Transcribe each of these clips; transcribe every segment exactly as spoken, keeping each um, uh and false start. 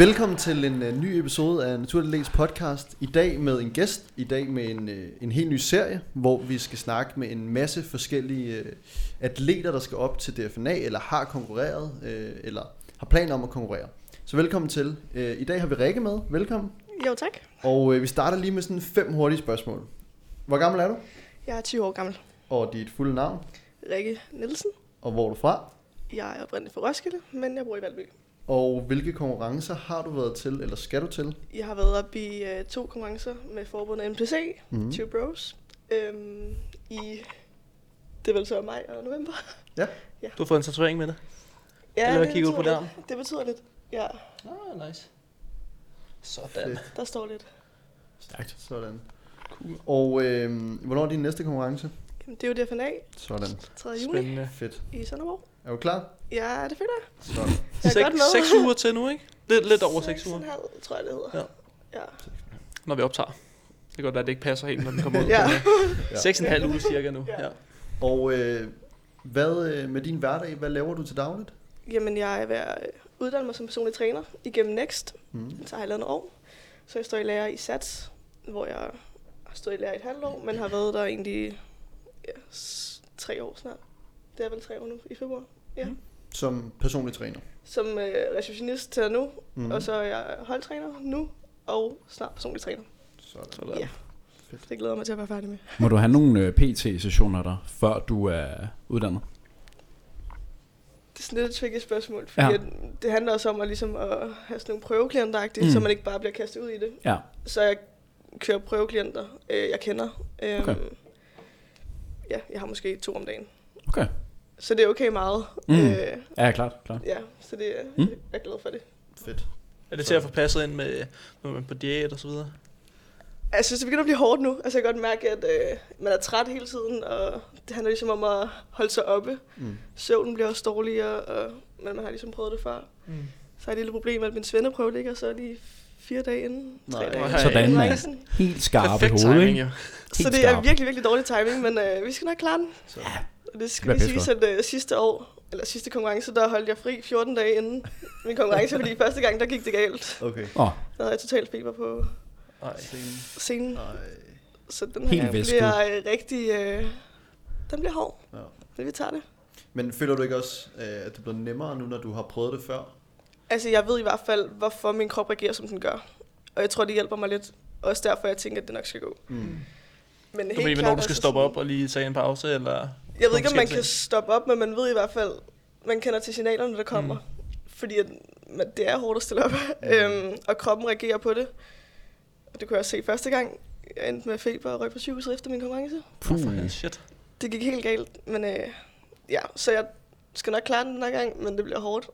Velkommen til en uh, ny episode af Naturlig Atlets podcast. I dag med en gæst, i dag med en, uh, en helt ny serie, hvor vi skal snakke med en masse forskellige uh, atleter, der skal op til D F N A, eller har konkurreret, uh, eller har planer om at konkurrere. Så velkommen til. Uh, I dag har vi Rikke med. Velkommen. Jo, tak. Og uh, vi starter lige med sådan fem hurtige spørgsmål. Hvor gammel er du? Jeg er tyve år gammel. Og dit fulde navn? Rikke Nielsen. Og hvor er du fra? Jeg er oprindeligt fra Roskilde, men jeg bor i Valby. Og hvilke konkurrencer har du været til, eller skal du til? Jeg har været op i øh, to konkurrencer med forbundet N P C, mm-hmm. to Bros, øhm, i, det var så maj og november. Ja. Ja, du har fået en certificering med det? Ja, det, kigge ud på det. det betyder lidt, ja. Ah, nice. Sådan. Fedt. Der står lidt. Stærkt. Sådan. Cool. Og øh, hvornår er din næste konkurrence? Jamen, det er jo D F N A. Sådan. tredje juni. Spændende. Fedt. I Sønderborg. Er du klar? Ja, det føler jeg. Sådan. Jeg er godt med. Seks uger til nu, ikke? Lidt, lidt over seks uger. Halv, tror jeg, det hedder. Ja. Ja. Når vi optager. Det kan godt være, at det ikke passer helt, når den kommer ud. Ja. Seks og en halv uge cirka nu. Ja. Ja. Og øh, hvad med din hverdag? Hvad laver du til dagligt? Jamen, jeg er ved at uddanne mig som personlig træner igennem Next. Mm. Så har jeg lavet nogle år. Så jeg står i lærer i S A T S, hvor jeg har stået i lærer i et halvt år, men har været der egentlig ja, tre år snart. Det er vel tre år nu, i februar. Ja. Mm. Som personlig træner? Som øh, receptionist til nu, mm. og så er jeg holdtræner nu, og snart personlig træner. Sådan. Sådan. Ja. Fedt. Det glæder mig til at være færdig med. Må du have nogle øh, P T-sessioner der, før du er uddannet? Det er sådan lidt et tricky spørgsmål, fordi ja. at, det handler også om at, ligesom at have sådan nogle prøveklienter-agtigt, mm. så man ikke bare bliver kastet ud i det. Ja. Så jeg kører prøveklienter, øh, jeg kender. Øh, okay. Ja, jeg har måske to om dagen. Okay. Så det er okay meget. Mm. Øh, ja, klart, klart. Ja, så det er, mm. jeg er glad for det. Fedt. Er det til at få passet ind med, når man er på diæt og så videre? Jeg synes, det begynder at blive hårdt nu. Altså, jeg kan godt mærke, at øh, man er træt hele tiden, og det handler ligesom om at holde sig oppe. Mm. Søvnen bliver også dårligere, og, men man har ligesom prøvet det før. Mm. Så har jeg et lille problem, at min svendeprøve ligger så lige fire dage inden. Nej, tre dage inden. Sådan, man. Helt skarpe hovedet, jo. Så det er virkelig, virkelig dårlig timing, men øh, vi skal nok klare den. Så. Ja. Og det skal lige sige, at uh, sidste år, eller sidste konkurrence, der holdt jeg fri fjorten dage inden min konkurrence, fordi første gang, der gik det galt. Okay. Oh. Der havde jeg totalt feber på Ej. scenen. Ej. Så den her Helt bliver uh, rigtig, uh, den bliver hård, ja. Men vi tager det. Men føler du ikke også, uh, at det bliver nemmere nu, når du har prøvet det før? Altså jeg ved i hvert fald, hvorfor min krop reagerer, som den gør. Og jeg tror, det hjælper mig lidt. Også derfor, jeg tænker, at det nok skal gå. Mm. Men du mener, hvornår du skal stoppe op og lige tage en pause, eller? Jeg ved ikke, om man kan stoppe op, men man ved i hvert fald, man kender til signalerne, der kommer. Mm. Fordi at, det er hårdt at stille op, mm. øhm, og kroppen reagerer på det. Og det kunne jeg også se første gang. Jeg endte med feber og røg på sygehuset efter min konkurrence. Puh, shit. Det gik helt galt, men øh, ja, så jeg skal nok klare den den her gang, men det bliver hårdt.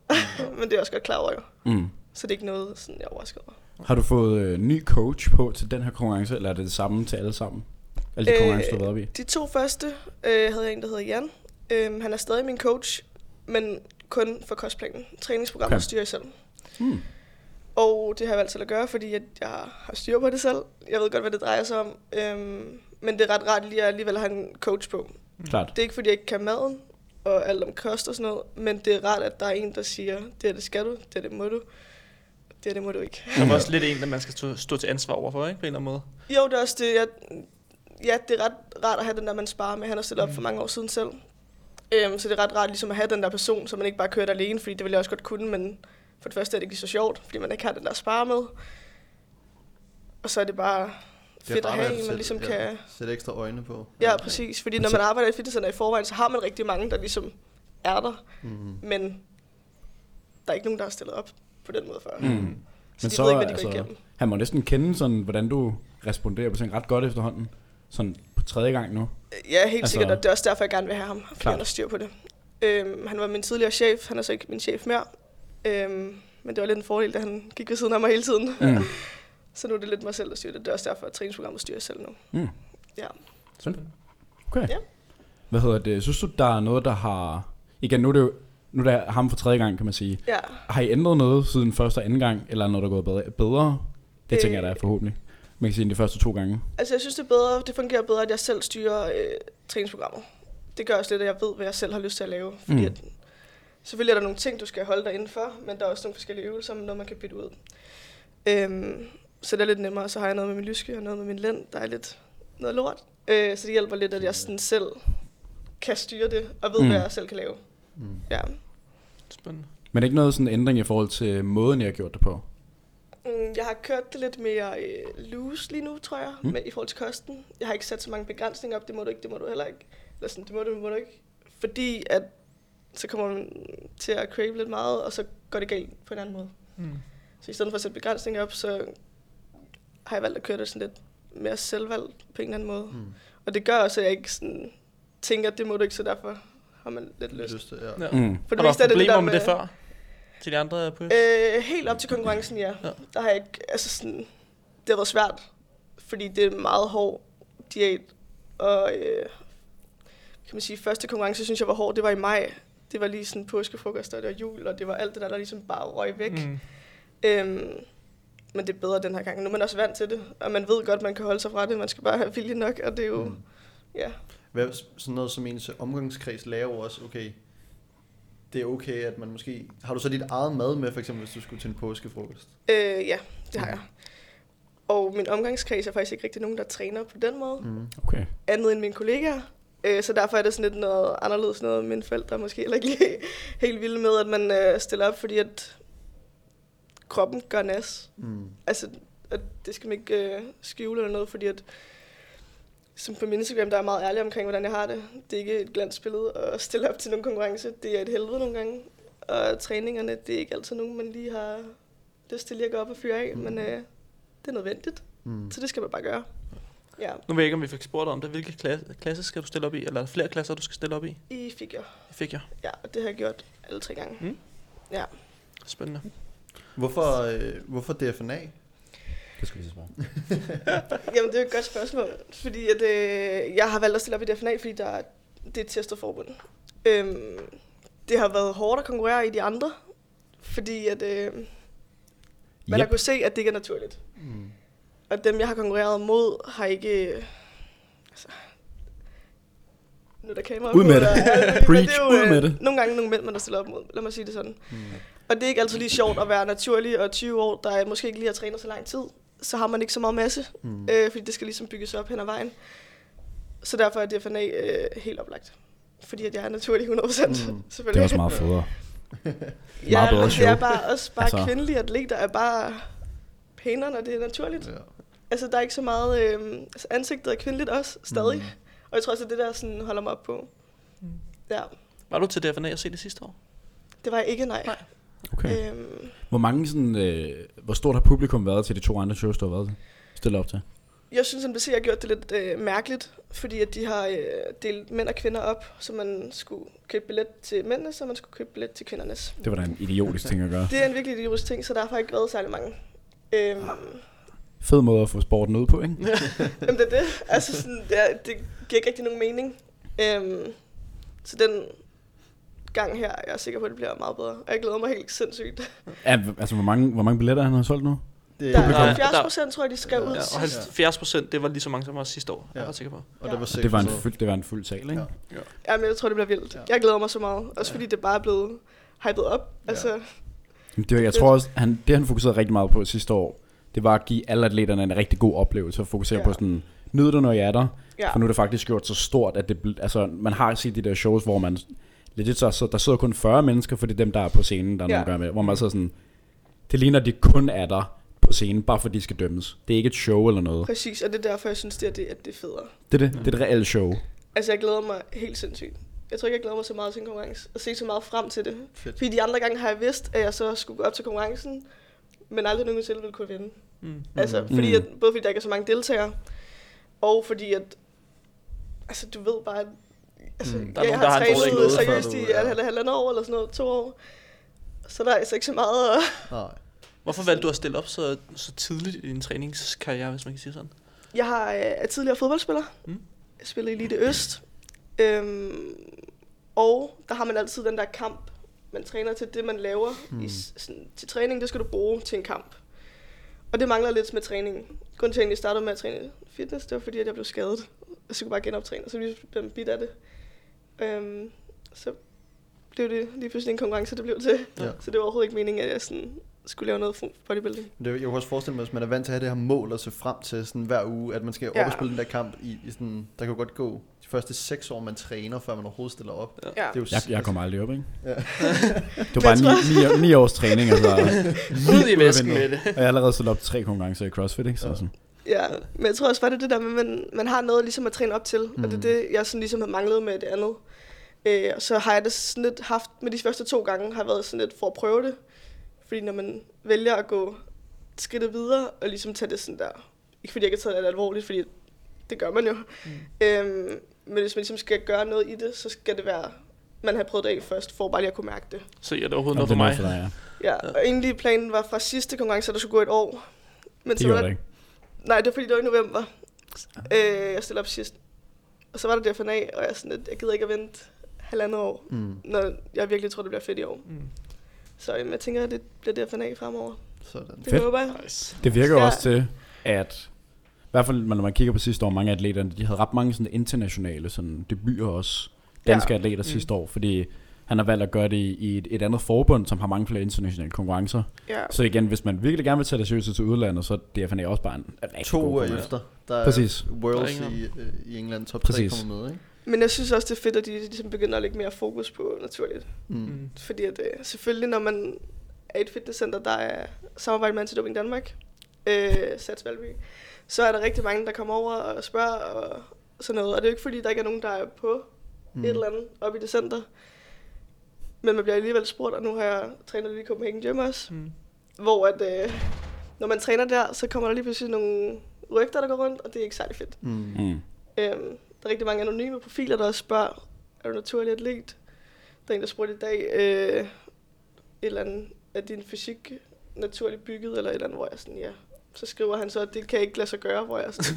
Men det er også godt klar over, jo. Mm. Så det er ikke noget, sådan, jeg overrasker over. Har du fået øh, ny coach på til den her konkurrence, eller er det det samme til alle sammen? Alle de konkurrencer, du har været op i? De to første øh, havde jeg en, der hedder Jan. Øh, han er stadig min coach, men kun for kostplanen. Træningsprogrammet okay. styrer jeg selv. Hmm. Og det har jeg valgt selv at gøre, fordi jeg, jeg har styr på det selv. Jeg ved godt, hvad det drejer sig om. Øh, men det er ret rart lige at alligevel have en coach på. Mm. Klart. Det er ikke, fordi jeg ikke kan maden og alt om kost og sådan noget. Men det er rart, at der er en, der siger, det her det skal du, det her det må du. Det her det må du ikke. Det er også lidt en, der man skal stå til ansvar overfor, ikke? På en eller anden måde. Jo, det er også det. Jeg, Ja, det er ret rart at have den der, man sparer med. Han har stillet op for mange år siden selv. Øhm, så det er ret rart ligesom at have den der person, så man ikke bare kører der alene, fordi det ville jeg også godt kunne, men for det første er det ikke lige så sjovt, fordi man ikke har den der sparer med. Og så er det bare fedt det er at have, at man ligesom sæt, kan... sætte ekstra øjne på. Ja, ja, præcis. Fordi når man arbejder i fitnesscenter i forvejen, så har man rigtig mange, der ligesom er der. Mm-hmm. Men der er ikke nogen, der har stillet op på den måde før. Mm. Så men de så, ved ikke, hvad de altså, går igennem. Han må næsten kende sådan, hvordan du responderer på sådan ret godt efterhånden. Sådan på tredje gang nu? Ja, helt altså, sikkert, og det er også derfor, jeg gerne vil have ham, fordi han har styr på det. Øhm, han var min tidligere chef, han er så ikke min chef mere, øhm, men det var lidt en fordel, da han gik ved siden af mig hele tiden. Mm. Så nu er det lidt mig selv, der styrer det. Det er også derfor, at træningsprogrammet styrer selv nu. Mm. Ja. Sådan. Okay. Ja. Hvad hedder det? Synes du, der er noget, der har... Igen, nu er det jo nu er det ham for tredje gang, kan man sige. Ja. Har I ændret noget siden første og anden gang, eller er noget, der er gået bedre? Det øh, tænker jeg, der er forhåbentlig. Man kan sige, de første to gange. Altså, jeg synes, det er bedre, det fungerer bedre, at jeg selv styrer øh, træningsprogrammet. Det gør også lidt, at jeg ved, hvad jeg selv har lyst til at lave. Fordi mm. at, Selvfølgelig er der nogle ting, du skal holde dig indenfor, men der er også nogle forskellige øvelser, når man kan bytte ud. Øhm, så det er lidt nemmere. Så har jeg noget med min lyske og noget med min lænd. Der er lidt noget lort. Øh, så det hjælper lidt, at jeg sådan selv kan styre det og ved, mm. hvad jeg selv kan lave. Mm. Ja. Spændende. Men ikke noget sådan en ændring i forhold til måden, jeg har gjort det på? Jeg har kørt det lidt mere øh, loose lige nu, tror jeg, mm. med, i forhold til kosten. Jeg har ikke sat så mange begrænsninger op. Det må du ikke, det må du heller ikke. Eller sådan, det må du, det må du ikke. Fordi at så kommer man til at crave lidt meget, og så går det galt på en anden måde. Mm. Så i stedet for at sætte begrænsninger op, så har jeg valgt at køre det sådan lidt mere selvvalgt på en eller anden måde. Mm. Og det gør også, at jeg ikke sådan tænker, at det må du ikke, så derfor har man lidt lyst. lyst til, ja. Ja. Mm. For det har du haft problemer med det før? Til de andre på? Øh, helt op til konkurrencen, ja. ja. Der har jeg ikke, altså sådan, det har været svært, fordi det er en meget hård diæt. Og øh, kan man sige, første konkurrence, synes jeg var hård, det var i maj. Det var lige sådan påskefrokost, og det var jul, og det var alt det der, der ligesom bare røg væk. Mm. Øhm, men det er bedre den her gang. Nu er man også vant til det, og man ved godt, man kan holde sig fra det. Man skal bare have vilje nok, og det er jo, mm. ja. Hvad, sådan noget som ens omgangskreds laver også, okay, det er okay, at man måske... Har du så dit eget mad med, for eksempel, hvis du skulle til en påskefrokost? Øh, ja, det har jeg. Og min omgangskreds er faktisk ikke rigtig nogen, der træner på den måde. Mm. Okay. Andet end mine kollegaer. Så derfor er det sådan lidt noget anderledes, noget mine forældre måske heller ikke lige helt vilde med, at man øh, stiller op, fordi at kroppen gør nas. Mm. Altså, at det skal man ikke øh, skjule eller noget, fordi at som på min Instagram, der er meget ærlig omkring, hvordan jeg har det. Det er ikke et glansbillede at stille op til nogle konkurrence. Det er et helvede nogle gange. Og træningerne, det er ikke altid nogen, man lige har lyst til lige at gå op og fyre af, mm. men øh, det er nødvendigt. Mm. Så det skal man bare gøre. Ja. Nu ved jeg ikke, om vi fik spurgt om det. Hvilke klasse, klasse skal du stille op i? Eller er der flere klasser, du skal stille op i? I figure. I figure. Ja, og det har jeg gjort alle tre gange. Mm. Ja. Spændende. Hvorfor, øh, hvorfor D F N A? Det skal vi så spørge. Jamen, det er et godt spørgsmål. Fordi at, øh, jeg har valgt at stille op i D F N A, fordi der, det er et testet forbund. Øhm, det har været hårdt at konkurrere i de andre. Fordi at, øh, man yep. har kunnet se, at det ikke er naturligt. Mm. Og dem, jeg har konkurreret mod, har ikke... Altså, nu der kamera på, ud med det. Preach, men det er jo, ud med det. Nogle gange nogle mænd, man der stiller op mod. Lad mig sige det sådan. Mm. Og det er ikke altid lige sjovt at være naturlig, og tyve år, der måske ikke lige har trænet så lang tid, så har man ikke så meget masse, mm. øh, fordi det skal ligesom bygges op hen ad vejen. Så derfor er D F N A øh, helt oplagt. Fordi at jeg er naturlig hundrede procent, mm. selvfølgelig. Det er også meget federe. Ja, og det er bare, også bare altså. Kvindelige atleter er bare... hænder, når det er naturligt. Ja. Altså, der er ikke så meget... Øh, altså, ansigtet er kvindeligt også, stadig. Mm. Og jeg tror også, at det der sådan, holder mig op på. Mm. Ja. Var du til D F N A at se det sidste år? Det var jeg ikke, nej. nej. Okay. Øhm, hvor mange sådan... Øh, hvor stort har publikum været til de to andre shows, der har været stillet op til? Jeg synes, at N P C har gjort det lidt øh, mærkeligt, fordi at de har øh, delt mænd og kvinder op, så man skulle købe billet til mændene, så man skulle købe billet til kvindernes. Det var da en idiotisk ting at gøre. Det er en virkelig idiotisk ting, så derfor har ikke været særlig mange. Øhm, Fed måde at få sporten ud på, ikke? Jamen det er det. Altså sådan, det, er, det giver ikke rigtig nogen mening. Øhm, så den gang her, jeg er sikker på, at det bliver meget bedre. Og jeg glæder mig helt sindssygt. Ja, altså hvor mange, hvor mange billetter han har solgt nu? Det, der er halvfjerds procent, tror jeg, de skrev ja, ud. Ja, og halvfjerds procent, det var lige så mange, som var sidste år. Ja. Jeg er sikker på. Og det var, det var en fuld, det var en fuld sal, ikke? Ja. Ja. Jamen jeg tror, det bliver vildt. Ja. Jeg glæder mig så meget. Også fordi det bare er blevet hypet op. Altså... Ja. Det, jeg tror også, han, det han fokuserede rigtig meget på sidste år, det var at give alle atleterne en rigtig god oplevelse og fokusere ja. På sådan, nyd det, når jeg er der, ja. For nu er det faktisk gjort så stort, at det, altså, man har set de der shows, hvor man, legit, så, der sidder kun fyrre mennesker, for det er dem, der er på scenen, der er ja. Noget at gøre med, hvor man så sådan, det ligner, at de kun er der på scenen, bare fordi de skal dømmes. Det er ikke et show eller noget. Præcis, og det er derfor, jeg synes, det er, det, at det er federe. Det er det, ja. Det er et reelt show. Altså, jeg glæder mig helt sindssygt. Jeg tror ikke, jeg glæder mig så meget til en konkurrence, og se så meget frem til det. Fedt. Fordi de andre gange har jeg vidst, at jeg så skulle gå op til konkurrencen, men aldrig nogen selv ville kunne vinde. Mm. Altså, fordi at, både fordi der ikke er så mange deltagere, og fordi at, altså du ved bare, at altså, mm. jeg, jeg har trænet seriøst i halvandet år, eller sådan noget, to år, så der er altså ikke så meget at... Nej. Hvorfor valgte du at stille op så, så tidligt i din træningskarriere, hvis man kan sige sådan? Jeg har, er tidligere fodboldspiller. Mm. Jeg spiller i Elite Øst. Øhm, og der har man altid den der kamp, man træner til det, man laver mm. i, sådan, til træning, det skal du bruge til en kamp. Og det mangler lidt med træningen. Grunden til, at jeg startede med at træne fitness, det var fordi, at jeg blev skadet. Og så kunne jeg bare genoptræne, og så blev jeg bidt af det. Øhm, så blev det lige pludselig en konkurrence, det blev til. Ja. Så det var overhovedet ikke meningen, at jeg sådan skulle lave noget bodybuilding. Det, jeg kunne også forestille mig, at man er vant til at have det her mål at se frem til sådan hver uge, at man skal ja. op og spille den der kamp i, i sådan, der kan jo godt gå de første seks år, man træner, før man overhovedet stiller op. Ja. Det er jo jeg, jeg kommer aldrig op, ikke? Ja. Det var bare ni, ni, ni års træning, altså. Ud i væsken med det. Og jeg har allerede stillet op til tre konkurrencer i CrossFit, ikke? Så ja. Sådan. Ja, men jeg tror også, var det det der med, man, man har noget ligesom at træne op til, mm. og det er det, jeg sådan ligesom har manglet med det andet. Øh, og så har jeg det sådan lidt haft, med de første to gange, har jeg været sådan lidt for at prøve det. Fordi når man vælger at gå skridtet videre, og ligesom tage det sådan der, ikke fordi jeg ikke har taget det alvorligt, fordi det gør man jo. Mm. Øhm, men hvis man ligesom skal gøre noget i det, så skal det være, man har prøvet det af først, for bare lige at kunne mærke det. Så er det overhovedet noget for mig. For dig, ja. Ja, og egentlig planen var fra sidste konkurrence, der skulle gå et år. Men det var det ikke. Nej, det var fordi det var i november. Øh, jeg stillede op sidst. Og så var der D F N A, og jeg sådan lidt, jeg gider ikke at vente halvandet år, mm. når jeg virkelig tror, det bliver fedt i år. Mm. Så jamen, jeg tænker, at det bliver D F N A fremover. Sådan. Det håber jeg. Det virker jo ja. også til, at i hvert fald når man kigger på sidste år, mange atleter, de havde ret mange sådan internationale sådan debuter også. Danske ja. atleter mm. sidste år, fordi han har valgt at gøre det i et, et andet forbund, som har mange flere internationale konkurrencer. Ja. Så igen, hvis man virkelig gerne vil tage det seriøst til udlandet, så er D F N A også bare en rigtig god konkurrence. To uger efter, der Præcis. er Worlds der er i, i England top Præcis. tre kommer med, ikke? Men jeg synes også, det er fedt, at de ligesom begynder at lægge mere fokus på naturligt. Mm. Fordi at, selvfølgelig, når man er et fitnesscenter, der er samarbejde med Antidobing Danmark, øh, S A T S Valby, så er der rigtig mange, der kommer over og spørger og sådan noget. Og det er jo ikke, fordi der ikke er nogen, der er på mm. et eller andet oppe i det center. Men man bliver alligevel spurgt, og nu har jeg trænet lige i Copenhagen Gym også. Mm. Hvor at, øh, når man træner der, så kommer der lige pludselig nogle rygter, der går rundt, og det er ikke særlig fedt. Mm. Øhm, Der er rigtig mange anonyme profiler, der også spørger, er du naturlig atlet? Der er en, der spurgte i dag, øh, et eller andet, er din fysik naturligt bygget, eller et eller andet, hvor jeg sådan, ja. Så skriver han så, at det kan jeg ikke lade sig gøre, hvor jeg sådan,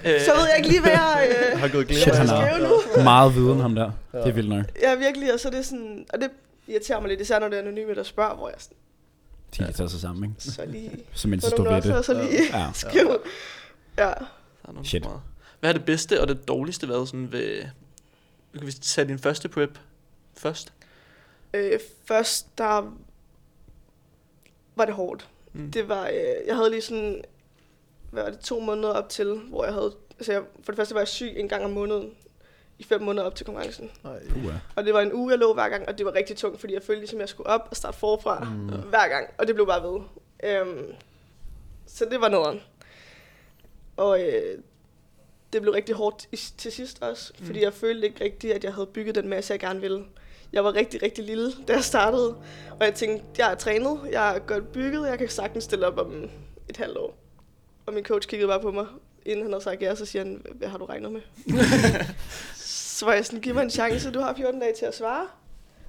så ved jeg ikke lige, hvad jeg øh, har gået glemt, han har meget viden, ham der. Ja. Det er vildt nok. Ja, virkelig, og så er det sådan, og det irriterer mig lidt, især når det er anonyme, der spørger, hvor jeg sådan. De kan tage sig sammen, ikke? Så lige, så mindst stå ved det. Så lige ja. skrive. Ja. Shit. Hvad er det bedste og det dårligste været sådan ved, kan vi tage din første prep først? Øh, først, der var det hårdt. Mm. Det var, øh, jeg havde lige sådan, hvad var det, to måneder op til, hvor jeg havde, altså jeg, for det første var jeg syg en gang om måneden, i fem måneder op til konkurrencen. Og det var en uge, jeg lå hver gang, og det var rigtig tungt, fordi jeg følte ligesom, jeg skulle op og starte forfra mm. hver gang, og det blev bare ved. Øhm, så det var noget. Og øh, det blev rigtig hårdt til sidst også, mm. fordi jeg følte ikke rigtigt, at jeg havde bygget den masse, jeg gerne ville. Jeg var rigtig, rigtig lille, da jeg startede, og jeg tænkte, jeg er trænet, jeg er godt bygget, jeg kan sagtens stille op om et halvt år. Og min coach kiggede bare på mig, inden han havde sagt ja, så siger han, hvad har du regnet med? Så var jeg sådan, giv mig en chance, du har fjorten dage til at svare,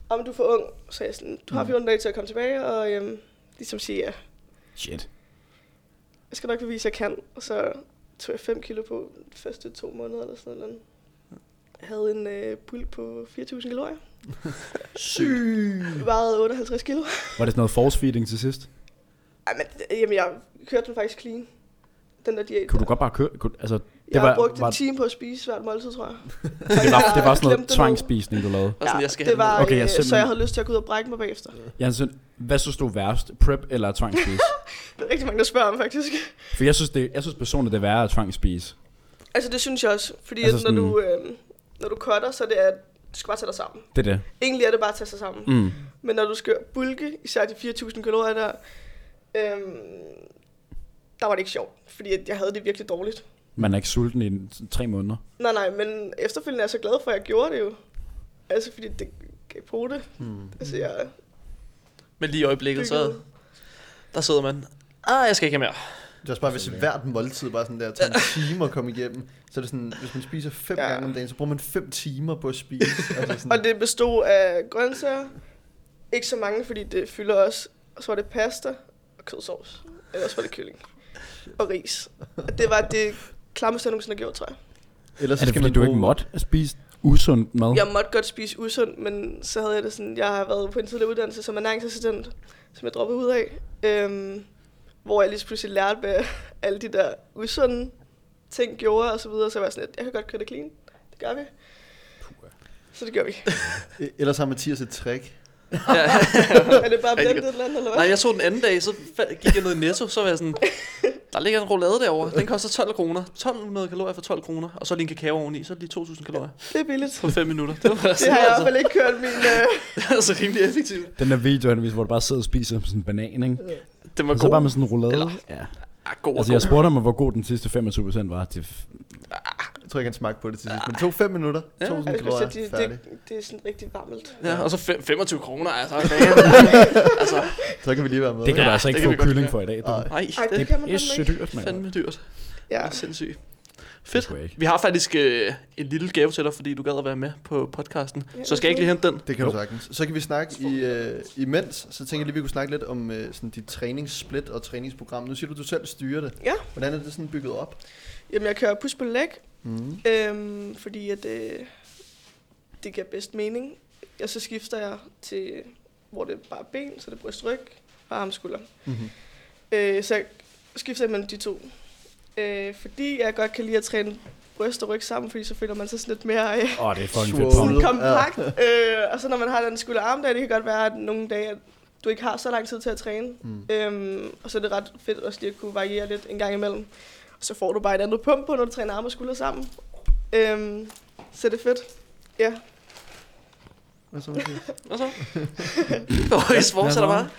om du er for ung. Så jeg sådan, du har fjorten dage til at komme tilbage, og øhm, ligesom sige ja. Shit. Jeg skal nok bevise, at jeg kan, og så tog jeg fem kilo på de første to måneder eller sådan noget. Jeg havde en øh, bulk på fire tusind kalorier. Sygt. Vejede otteoghalvtreds kilo. Var det sådan noget force feeding til sidst? Ej, men, jamen, jeg kørte den faktisk clean. Den der diæt. Kunne du godt bare køre? Kunne, altså, det jeg var, brugte var, en time på at spise hvert måltid, tror jeg. det, var, det var sådan noget tvangsspisning, du lavede? Ja, ja det var, okay, jeg simpelthen... så jeg havde lyst til at gå ud og brække mig bagefter. Jansen, hvad synes du er værst? Prep eller tvangsspise? Det er rigtig mange, der spørger om, faktisk. For jeg synes, det, jeg synes personligt, det er værre at tvangsspise. Altså, det synes jeg også. Fordi altså, sådan, når, du, øh, når du cutter, så det er, du skal bare tage dig sammen. Det er det. Egentlig er det bare at tage sig sammen. Mm. Men når du skal bulke, især de fire tusind kalorier, der, øh, der var det ikke sjovt. Fordi jeg havde det virkelig dårligt. Man er ikke sulten i tre måneder. Nej, nej, men efterfølgende er jeg så glad for, at jeg gjorde det jo. Altså, fordi det gav på det. Mm. Altså, jeg... Men lige i øjeblikket, så der sidder man, ah, jeg skal ikke have mere. Det er også bare, hvis hvert måltid bare sådan der, tager en time at komme igennem, så er det sådan, hvis man spiser fem ja. gange om dagen, så bruger man fem timer på at spise. Altså sådan. Og det bestod af grøntsager, ikke så mange, fordi det fylder også, og så var det pasta og kødsovs, ellers var det kylling og ris. Og det var det klammeste, jeg nogensinde har gjort, tror jeg. Ellers er det, skal fordi man du bruge... ikke måtte spise usund mad? Jeg måtte godt spise usund, men så havde jeg det sådan, jeg har været på en tidligere uddannelse som ernæringsassistent, som jeg droppede ud af, øhm, hvor jeg lige pludselig lærte, hvad alle de der usunde ting gjorde og så videre, så jeg var sådan, at jeg kan godt køre det clean, det gør vi. Puh. Så det gør vi. Ellers har Mathias et trick. Ja. Er det bare blandt et eller andet, eller hvad? Nej, jeg tog den anden dag, så gik jeg ned i Netto, så var jeg sådan, der ligger en roulade derovre, den koster tolv kroner, tolv hundrede kalorier for tolv kroner, og så lige en kakao oveni, så er det lige to tusind kalorier. Det er billigt. For fem minutter. Det, det har jeg i hvert fald ikke kørt min... Uh... det er altså rimelig effektivt. Den der video, hvor du bare sidder og spiser sådan en banan, ikke? Den var god. Så bare med sådan en roulade. Eller... Ja. Ah, god, altså, god. Jeg spurgte mig, hvor god den sidste femogtyve procent var. Det... Ah. Jeg tror ikke, han smagte på det til sidst, men det tog fem minutter, ja. to tusind kalorier, det, det, det er sådan rigtig varmelt. Ja, og så fem, femogtyve kroner, altså. altså. Så kan vi lige være med. Det kan ja, du altså ikke få kylling for i dag. Nej, Ej, det, det, det kan man er så dyrt, man. Fandme dyrt. Ja. Det er sindssygt. Fedt. Vi har faktisk øh, en lille gave til dig, fordi du gad at være med på podcasten. Ja, så skal jeg ikke lige hente den? Det kan du sagtens. Så kan vi snakke i, øh, imens. Så tænker jeg lige, vi kunne snakke lidt om øh, sådan dit træningssplit og træningsprogram. Nu siger du, du selv styrer det. Ja. Hvordan er det sådan bygget op? Jamen, jeg kører push på leg, mm. øhm, fordi at, øh, det giver bedst mening. Og så skifter jeg til, hvor det bare er ben, så det er brystryg og armskulder. Mm-hmm. Øh, så jeg skifter imellem de to. Øh, fordi jeg godt kan lide at træne bryst og ryg sammen, fordi så føler man sig sådan lidt mere øh, oh, det er sådan kompakt. Ja. Øh, og så når man har den skulderarmdag, det kan godt være, at nogle dage, at du ikke har så lang tid til at træne. Mm. Øhm, og så er det ret fedt også lige at kunne variere lidt en gang imellem. Og så får du bare et andet pump på, når du træner arme og skulder sammen. Øhm, så det er fedt. Ja. Hvad så? Hvad så? Øj, svår, så der bare.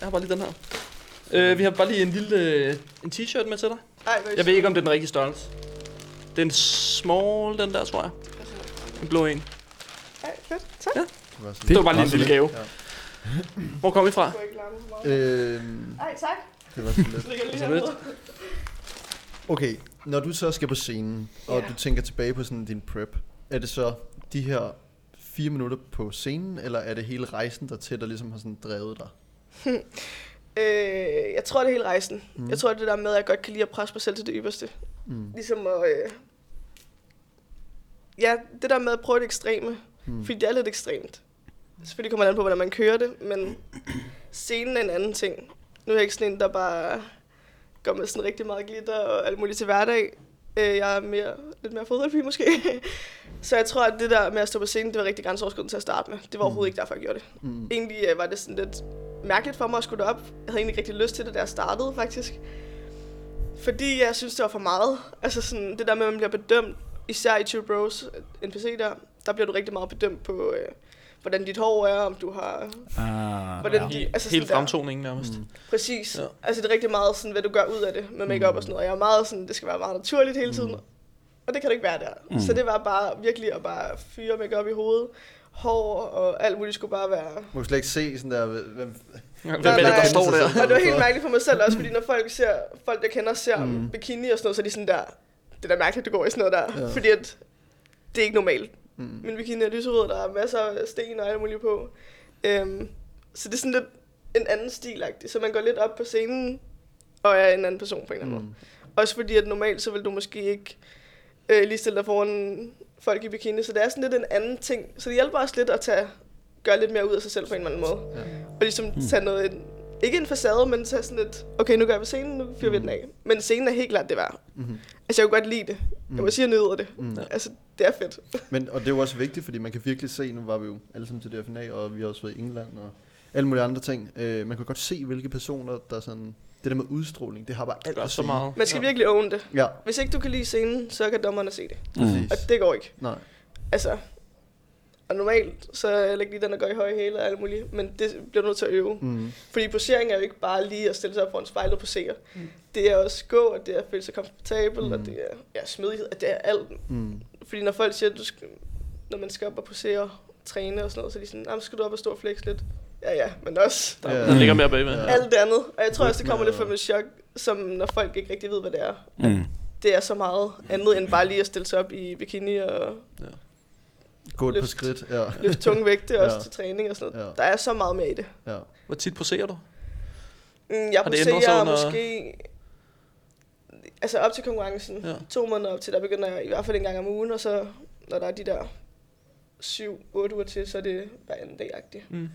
Jeg har bare lige den her. Uh, vi har bare lige en lille uh, en t-shirt med til dig. Ej, jeg ved ikke, om det er den rigtige størrelse. Det er en small, den der, tror jeg. En blå en. Ej, fedt. Tak. Ja. Det var bare lige en lille gave. Ja. Hvor kom I fra? Øh... Ej, tak. Det var sådan lidt. Okay, når du så skal på scenen, og yeah. du tænker tilbage på sådan din prep, er det så de her fire minutter på scenen, eller er det hele rejsen dertil, der ligesom har sådan drevet dig? Øh, jeg tror, det er hele rejsen. Mm. Jeg tror, det der med, at jeg godt kan lide at presse mig selv til det yderste. Mm. Ligesom at... Øh, ja, det der med at prøve det ekstreme. Mm. Fordi det er lidt ekstremt. Selvfølgelig kommer det an på, hvordan man kører det, men scenen er en anden ting. Nu er jeg ikke sådan en, der bare går med sådan rigtig meget glitter og alt muligt til hverdag. Øh, jeg er mere, lidt mere fodboldpige måske. Så jeg tror, at det der med at stå på scenen, det var rigtig grænseoverskridende til at starte med. Det var overhovedet mm. ikke derfor, jeg gjorde det. Mm. Egentlig øh, var det sådan lidt... mærkeligt for mig at skulle derop. Jeg havde egentlig rigtig lyst til det, da jeg startede, faktisk. Fordi jeg synes, det var for meget. Altså sådan, det der med, at man bliver bedømt, især i to Bros, N P C der, der bliver du rigtig meget bedømt på, øh, hvordan dit hår er, om du har... Ah, hvordan ja. de, altså hele fremtoningen nærmest. Mm. Præcis. Ja. Altså det er rigtig meget sådan, hvad du gør ud af det med make-up mm. og sådan noget. Jeg er meget sådan, det skal være meget naturligt hele tiden. Mm. Og det kan det ikke være der. Mm. Så det var bare virkelig at bare fyre make-up i hovedet. Hår og alt muligt skulle bare være... Må du slet ikke se sådan der... Hvem ja, der, der, der, der står der? Og det var helt mærkeligt for mig selv også, fordi når folk, ser, folk jeg kender ser mm. bikini og sådan noget, så er de sådan der... Det er da mærkeligt, du går i sådan noget der. Ja. Fordi at det er ikke normalt. Mm. Min bikini er lyserød, der er masser af sten og alt muligt på. Um, så det er sådan lidt en anden stil-agtig. Så man går lidt op på scenen og er en anden person på en eller anden mm. måde. Også fordi at normalt, så vil du måske ikke øh, lige stille dig foran... folk i bikini, så det er sådan lidt en anden ting. Så det hjælper os lidt at tage, gøre lidt mere ud af sig selv på en eller anden måde. Ja. Og ligesom tage noget, en, ikke en facade, men tage sådan lidt, okay, nu gør jeg på scenen, nu fyrer mm. vi den af. Men scenen er helt klart det værd. Mm. Altså jeg kunne godt lide det. Mm. Jeg må sige, at jeg nyder det. Mm. Altså det er fedt. Men, og det er jo også vigtigt, fordi man kan virkelig se, nu var vi jo alle sammen til D F N A, og vi har også været i England og alle mulige andre ting. Øh, man kan godt se, hvilke personer, der sådan, det der med udstråling, det har bare alt for så meget. Man skal ja. virkelig own det. Ja. Hvis ikke du kan lide scenen, så kan dommerne se det. Mm. Og det går ikke. Nej. Altså, og normalt, så er jeg ikke lige den, der går i høje hæle og alt muligt, men det bliver du nødt til at øve. Mm. Fordi posering er jo ikke bare lige at stille sig op foran spejlet og posere. Mm. Det er også gå, og det er at føle sig komfortabel, mm. og det er ja, smidighed, og det er alt. Mm. Fordi når folk siger, at du skal, når man skal op og posere, træne og sådan noget, så er de sådan, så skal du op og stå og flex lidt. Ja, ja, men også. Der, ja. der ligger mere bagved. Ja. Alt det andet. Og jeg tror også, det kommer lidt fra mit chok, som når folk ikke rigtig ved, hvad det er. Mm. Det er så meget andet, end bare lige at stille sig op i bikini og... Ja. Gå på skridt, ja. Løft tunge vægte også ja. til træning og sådan noget. Ja. Der er så meget mere i det. Ja. Hvor tit poserer du? Jeg poserer måske... Altså op til konkurrencen. Ja. To måneder op til, der begynder jeg i hvert fald en gang om ugen, og så når der er de der syv, otte uger til, så er det hver anden dag-agtigt. Mm.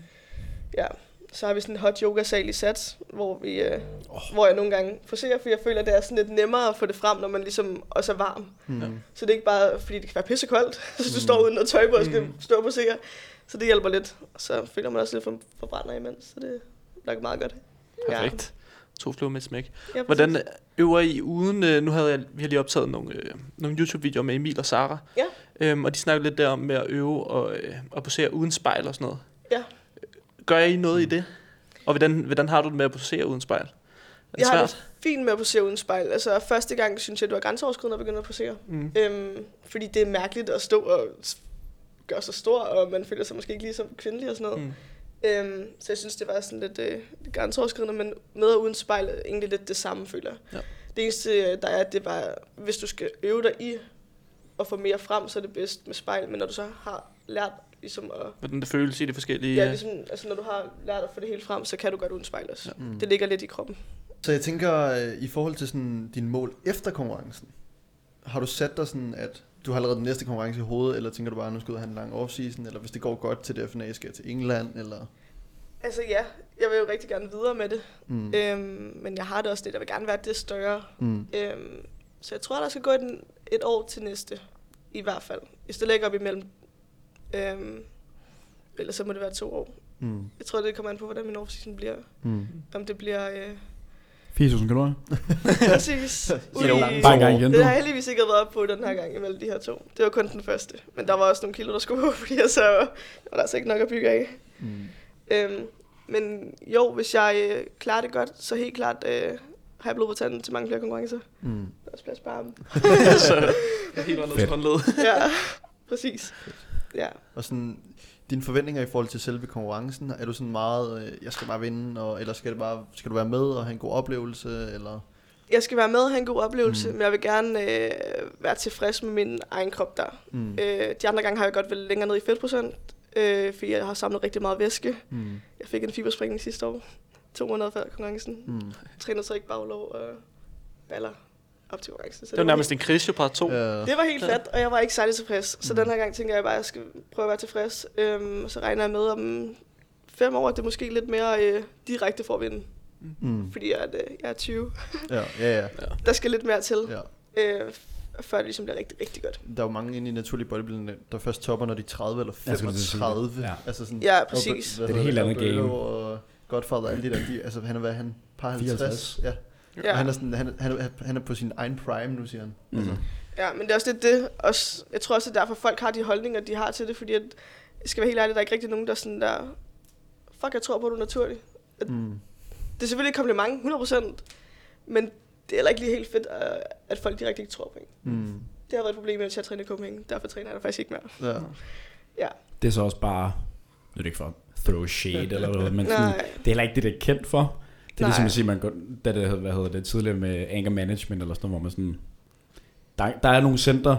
Ja, så har vi sådan en hot yoga-sal i SATS, hvor, vi, øh, oh. hvor jeg nogle gange forser, for jeg føler, at det er sådan lidt nemmere at få det frem, når man ligesom også er varm. Mm. Så det er ikke bare, fordi det kan være pissekoldt, så du mm. står uden noget tøj på og skal mm. stå på seer. Så det hjælper lidt. Og så føler man også lidt for, forbrænder imens, så det er meget godt. Perfekt. Ja. To flue med smæk. Ja, hvordan øver I uden... Nu havde jeg, vi har lige optaget nogle, øh, nogle YouTube-videoer med Emil og Sara, ja. øhm, og de snakkede lidt der om med at øve og, øh, og posere uden spejl og sådan noget. Ja. Gør I noget i det? Og hvordan, hvordan har du det med at posere uden spejl? Er det jeg svært? Har det fint med at posere uden spejl. Altså første gang synes jeg, det var grænseoverskridende at begynde at posere. Mm. Øhm, fordi det er mærkeligt at stå og gøre sig stor, og man føler sig måske ikke lige så kvindelig og sådan noget. Mm. Øhm, så jeg synes, det var sådan lidt øh, grænseoverskridende, men med og uden spejl er egentlig lidt det samme, føler jeg. Ja. Det eneste, der er, det var, hvis du skal øve dig i og få mere frem, så er det bedst med spejl, men når du så har lært ligesom at... Hvordan det føles i de forskellige... Ja, ligesom, altså når du har lært at få det helt frem, så kan du godt uden spejl også. Ja. Mm. Det ligger lidt i kroppen. Så jeg tænker, i forhold til sådan dine mål efter konkurrencen, har du sat dig sådan, at du har allerede den næste konkurrence i hovedet, eller tænker du bare, at nu skal ud og have en lang off-season, eller hvis det går godt til D F N A, skal jeg til England, eller? Altså ja, jeg vil jo rigtig gerne videre med det, mm. øhm, men jeg har det også lidt, jeg vil gerne være det større. Mm. Øhm, så jeg tror, der skal gå et, et år til næste, i hvert fald. Hvis det ligger op imellem, øhm, ellers så må det være to år. Mm. Jeg tror, det kommer an på, hvordan min off-season bliver. Mm. Om det bliver... Øh, fire tusind kalorier. Præcis. Ui, det har heldigvis ikke været op på den her gang imellem de her to. Det var kun den første. Men der var også nogle kilo, der skulle på, fordi jeg så var der altså ikke nok at bygge af. Mm. Øhm, men jo, hvis jeg øh, klarer det godt, så helt klart øh, har jeg blod på tanden til mange flere konkurrencer. Mm. Der er også plads på armen. Så helt anderledes håndled. Ja, præcis. Ja. Og sådan... Dine forventninger i forhold til selve konkurrencen, er du sådan meget, øh, jeg skal bare vinde, og, eller skal, det bare, skal du være med og have en god oplevelse? Eller? Jeg skal være med og have en god oplevelse, mm. men jeg vil gerne øh, være tilfreds med min egen krop der. Mm. Øh, de andre gange har jeg godt været længere ned i fedtprocent, øh, fordi jeg har samlet rigtig meget væske. Mm. Jeg fik en fibersprængning sidste år, to måneder før konkurrencen. Mm. Træner så ikke baglov og baller. Til så det, det var nærmest en krise part to. Ja. Det var helt flat, og jeg var ikke særlig tilfreds. Så mm. den her gang tænker jeg bare, at jeg skal prøve at være tilfreds. Øhm, så regner jeg med om fem år, at det er måske lidt mere øh, direkte for at vinde. Mm. Fordi jeg, at, øh, jeg er tyve. Ja, ja, ja. Der skal lidt mere til, ja. øh, før det ligesom bliver rigtig, rigtig godt. Der er jo mange inde i naturlig bodybuilding, der først topper, når de er tredive eller femogtredive. Ja, ja. Altså sådan, ja præcis. Op, det er et helt andet game. Og Godfather, alle de der, de, altså han er, hvad, han par halvtreds. Ja. Ja. Han, er sådan, han, han, han er på sin egen prime nu, siger han. Mm. Altså. Ja, men det er også lidt det. Også, jeg tror også, det er derfor, folk har de holdninger, de har til det. Fordi at, jeg skal være helt ærlig, der er ikke rigtig nogen, der er sådan der... Fuck, jeg tror på, du er naturlig. Mm. Det er selvfølgelig et kompliment, hundrede procent. Men det er heller ikke lige helt fedt, at folk direkte ikke tror på en. Mm. Det har været et problem, at jeg træner i Copenhagen. Derfor træner jeg der faktisk ikke mere. Ja. Ja. Det er så også bare... Nu er det ikke for throw shade eller noget. Men sådan, det er heller ikke det, det er kendt for. Det er ligesom at sige, man går, da det, hvad hedder det, tidligere med anger management eller sådan noget, hvor man sådan, der, der er nogle center,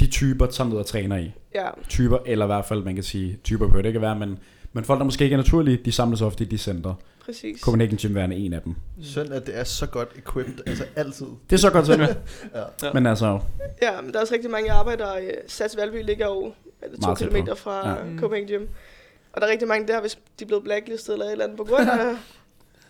de typer tager ned og træner i. Ja. Typer, eller i hvert fald, man kan sige, typer på det ikke være, men, men folk, der måske ikke er naturlige, de samles ofte i de center. Præcis. Copenhagen Gym er en af dem. Sådan at det er så godt equipped, altså altid. Det er så godt, sådan ja. Men altså... Ja, men der er også rigtig mange arbejdere. SATS Valby ligger jo to kilometer fra ja. Copenhagen Gym. Og der er rigtig mange der, hvis de er blevet blacklistet eller et eller andet på grund af...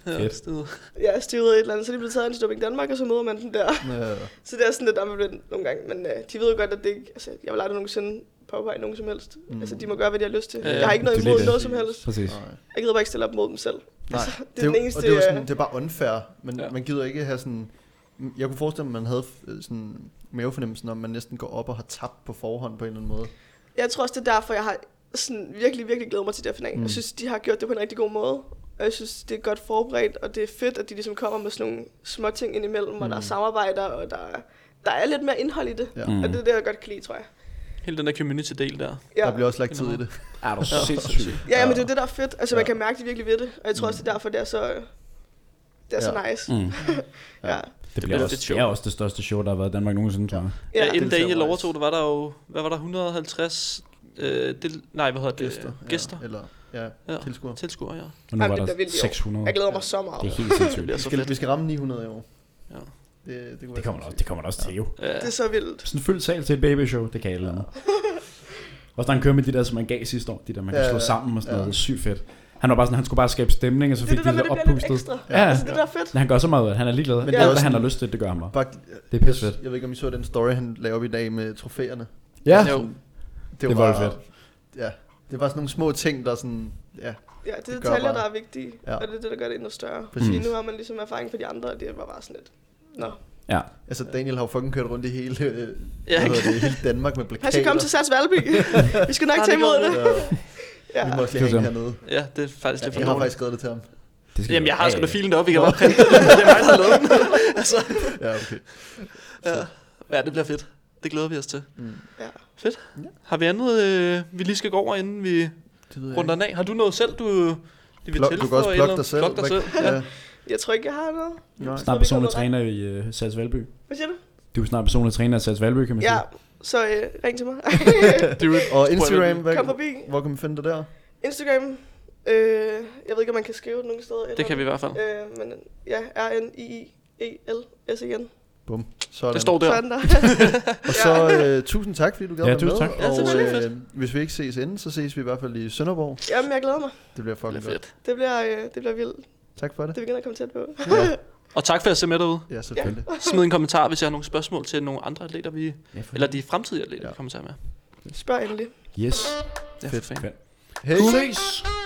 Ja, stivet. Ja, stivet et eller andet. Så de blev taget Antidobing Danmark, og så møder man den der. Ja. Så det er sådan lidt ambivalent nogle gange. Men øh, de ved jo godt, at det ikke... Altså, jeg vil aldrig nogensinde påpege nogen som helst. Mm. Altså, de må gøre, hvad de har lyst til. Ja, ja. Jeg har ikke noget imod noget det. Som helst. Præcis. Jeg gider bare ikke stille op mod dem selv. Nej. Altså, det, det er jo, den eneste... Og det er, sådan, det er bare unfair. Men ja. Man gider ikke have sådan... Jeg kunne forestille mig, at man havde sådan mavefornemmelsen, om man næsten går op og har tabt på forhånd på en eller anden måde. Jeg tror også, det er derfor, jeg har sådan virkelig, virkelig glædet mig til det her final. Mm. Jeg synes, de har gjort det på en rigtig god måde. Og jeg synes, det er godt forberedt, og det er fedt, at de ligesom kommer med sådan nogle små ting indimellem, mm. og der er samarbejder, og der, der er lidt mere indhold i det. Ja. Mm. Og det er det, jeg godt kan lide, tror jeg. Hele den der community-del der. Ja. Der bliver også lagt tid i det. Er du sindssygt? Ja, men det er det, der er fedt. Altså, ja. Man kan mærke det virkelig ved det. Og jeg tror mm. også, det er derfor, det er så, det er ja. Så nice. Mm. ja. Ja. Det, det, også, det er også det største show, der har været i Danmark nogensinde, tror jeg. Ja, ja inden dag jeg overtog, der var der jo, hvad var der, et hundrede og halvtreds... Øh, del, nej, hvad hedder det? Gæster. Ja. Gæster. Eller... Ja, ja. Tilskuer. Tilskuer, ja. Og nu var der seks hundrede. Jeg glæder mig ja. Så meget. Det er helt sindssygt. vi, skal, vi skal ramme ni hundrede i år. Ja. Det, det, det kommer der også, også til, jo. Ja. Det er så vildt. Sådan en fyldt sal til et babyshow, det kan jeg eller andet. Også der han kører med de der, som man gav sidste år. De der, man ja, kan slå ja. Sammen og sådan ja. Noget. Det er sygt fedt. Han var bare sådan, han skulle bare skabe stemning, og så fik det, det, det, det opbustet. Ja, ja. Altså, det der er fedt. Han gør så meget, at han er ligeglad. Men det alt, hvad han har lyst til, det gør han bare. Bak, det er pisse fedt. Jeg ved ikke, om I så den story, han lavede op i dag med trofæerne. Ja, altså, det, det var, var fedt. Ja, det var sådan nogle små ting, der sådan... Ja, ja det, det detaljer, der er vigtige, ja. Og det er det, der gør det endnu større. Fordi mm. nu har man ligesom erfaring for de andre, og det var bare sådan lidt... Nå. Ja. Altså Daniel har jo fucking kørt rundt i hele, øh, ja. det, hele Danmark med plakater. Han skal komme til S A T S Valby. Vi skal nok tage imod det. Ja. Vi må også lige hænge hernede. Ja, det er faktisk ja, det for jeg har faktisk skrevet det til ham. Det Jamen jeg har sgu da filen deroppe, vi kan bare printe det. Det er mig, der har lavet den. Altså. Ja, okay. Ja. ja, det bliver fedt. Det glæder vi os til. Mm. Ja. Fedt. Ja. Har vi andet, øh, vi lige skal gå over, inden vi runder den af? Har du noget selv, du det vil Plok, tilføje? Du kan også plukke dig selv. Dig selv. Ja. Ja. Jeg tror ikke, jeg har noget. Nej. Snart personlig træner i uh, S A T S Valby. Hvad siger du? Du er snart personlig træner i S A T S Valby, kan man ja. sige. Ja, så øh, ring til mig. Og Instagram, hvad, kom forbi. Hvor kan man finde det der? Instagram, øh, jeg ved ikke, om man kan skrive det nogen steder. Eller det kan vi i hvert fald. Øh, men ja, R N I I E L S E N. Bum. Sådan. Det står der. Sådan der. Og så øh, tusind tak, fordi du gad ja, mig med. Tak. Ja, tusind tak. Og øh, hvis vi ikke ses inden, så ses vi i hvert fald i Sønderborg. Jamen, jeg glæder mig. Det bliver fucking fedt. Det bliver, øh, det bliver vildt. Tak for det. Det vil jeg gerne komme tæt på. Ja. Og tak for at se med derude. Ja, selvfølgelig. Ja. Smid en kommentar, hvis jeg har nogle spørgsmål til nogle andre atleter, vi, ja, eller de fremtidige atleter, ja. vi kommer til at med. Spørg endelig. Yes. Ja, fedt. Fedt. Hej.